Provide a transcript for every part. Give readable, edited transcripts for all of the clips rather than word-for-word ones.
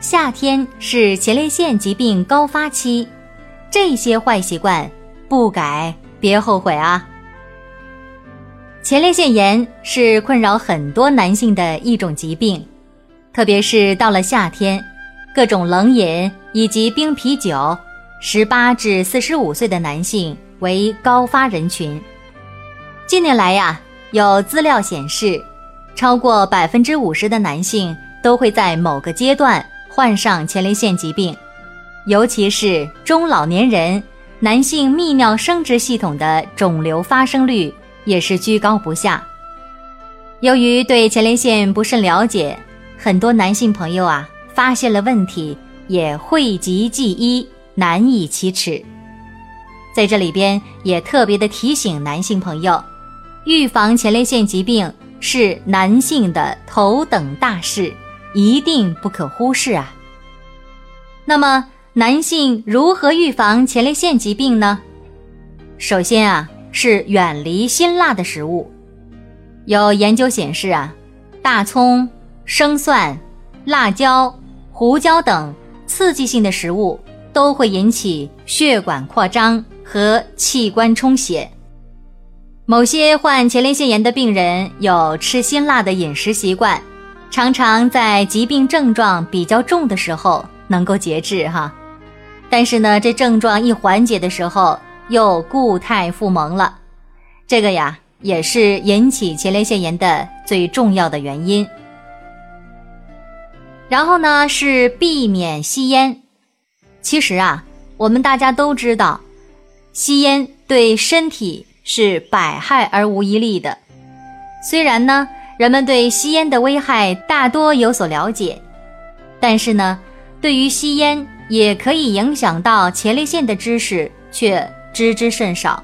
夏天是前列腺疾病高发期，这些坏习惯不改别后悔啊。前列腺炎是困扰很多男性的一种疾病，特别是到了夏天，各种冷饮以及冰啤酒18至45岁的男性为高发人群。近年来有资料显示，超过 50% 的男性都会在某个阶段患上前列腺疾病，尤其是中老年人，男性泌尿生殖系统的肿瘤发生率也是居高不下。由于对前列腺不甚了解，很多男性朋友发现了问题也讳疾忌医，难以启齿。在这里边也特别的提醒男性朋友，预防前列腺疾病是男性的头等大事，一定不可忽视啊。那么男性如何预防前列腺疾病呢？首先是远离辛辣的食物。有研究显示大葱、生蒜、辣椒、胡椒等刺激性的食物都会引起血管扩张和器官充血。某些患前列腺炎的病人有吃辛辣的饮食习惯，常常在疾病症状比较重的时候能够节制但是呢，这症状一缓解的时候又固态复萌了，这个也是引起前列腺炎的最重要的原因。然后呢，是避免吸烟。其实我们大家都知道，吸烟对身体是百害而无一利的。虽然呢，人们对吸烟的危害大多有所了解，但是呢，对于吸烟也可以影响到前列腺的知识却知之甚少。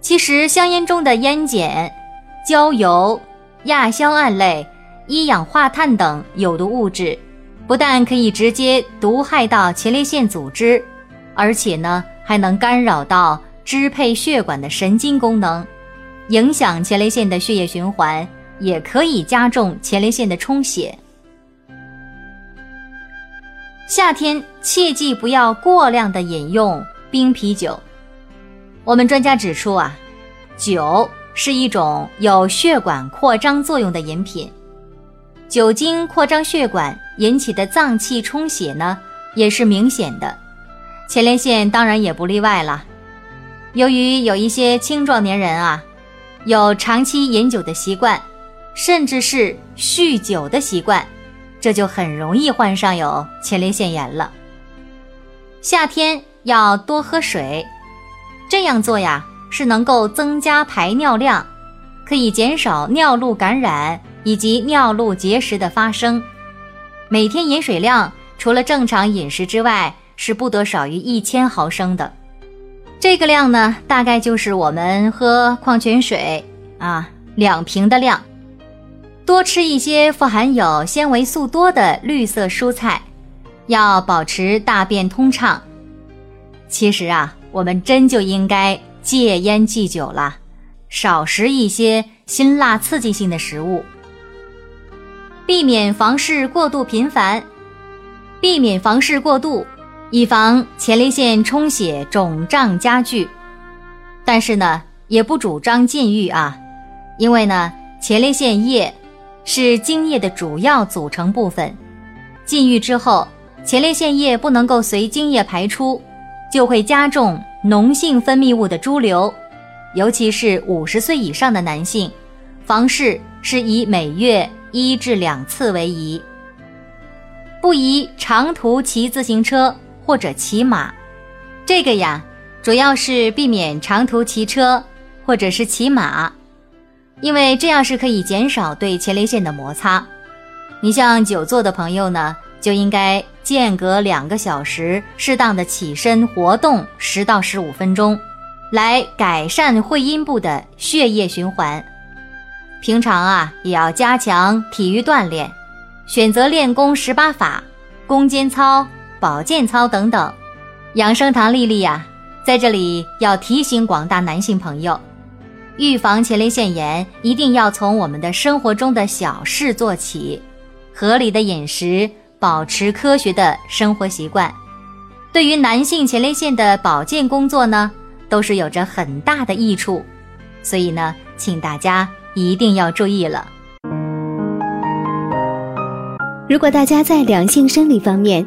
其实香烟中的烟碱、焦油、亚硝胺类、一氧化碳等有毒物质，不但可以直接毒害到前列腺组织，而且呢，还能干扰到支配血管的神经功能，影响前列腺的血液循环，也可以加重前列腺的充血。夏天切记不要过量的饮用冰啤酒。我们专家指出酒是一种有血管扩张作用的饮品，酒精扩张血管引起的脏器充血呢，也是明显的，前列腺当然也不例外了。由于有一些青壮年人有长期饮酒的习惯，甚至是酗酒的习惯，这就很容易患上有前列腺炎了。夏天要多喝水，这样做是能够增加排尿量，可以减少尿路感染以及尿路结石的发生。每天饮水量除了正常饮食之外，是不得少于1000毫升的。这个量呢，大概就是我们喝矿泉水2瓶的量。多吃一些富含有纤维素多的绿色蔬菜，要保持大便通畅。其实我们真就应该戒烟忌酒了，少食一些辛辣刺激性的食物。避免房事过度频繁，避免房事过度，以防前列腺充血肿胀加剧。但是呢，也不主张禁欲因为呢，前列腺液是精液的主要组成部分，禁欲之后，前列腺液不能够随精液排出，就会加重脓性分泌物的潴留。尤其是50岁以上的男性，房事是以每月1至2次为宜，不宜长途骑自行车或者骑马。这个主要是避免长途骑车或者是骑马，因为这样是可以减少对前列腺的摩擦。你像久坐的朋友呢，就应该间隔2个小时，适当的起身活动10到15分钟，来改善会阴部的血液循环。平常啊，也要加强体育锻炼，选择练功18法、攻坚操、保健操等等。养生堂丽丽啊，在这里要提醒广大男性朋友，预防前列腺炎一定要从我们的生活中的小事做起，合理的饮食，保持科学的生活习惯。对于男性前列腺的保健工作呢，都是有着很大的益处，所以呢，请大家一定要注意了。如果大家在两性生理方面